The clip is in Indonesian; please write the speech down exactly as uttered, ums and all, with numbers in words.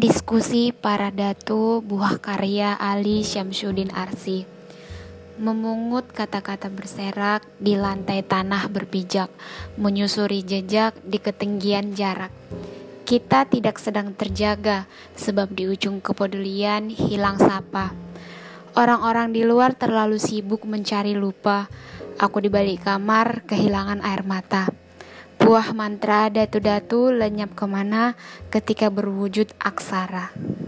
Diskusi para datu buah karya Ali Syamsuddin Arsy. Memungut kata-kata berserak di lantai tanah berpijak, menyusuri jejak di ketinggian jarak. Kita tidak sedang terjaga, sebab di ujung kepedulian hilang sapa. Orang-orang di luar terlalu sibuk mencari lupa. Aku di balik kamar kehilangan air mata. Buah mantra datu-datu lenyap kemana ketika berwujud aksara.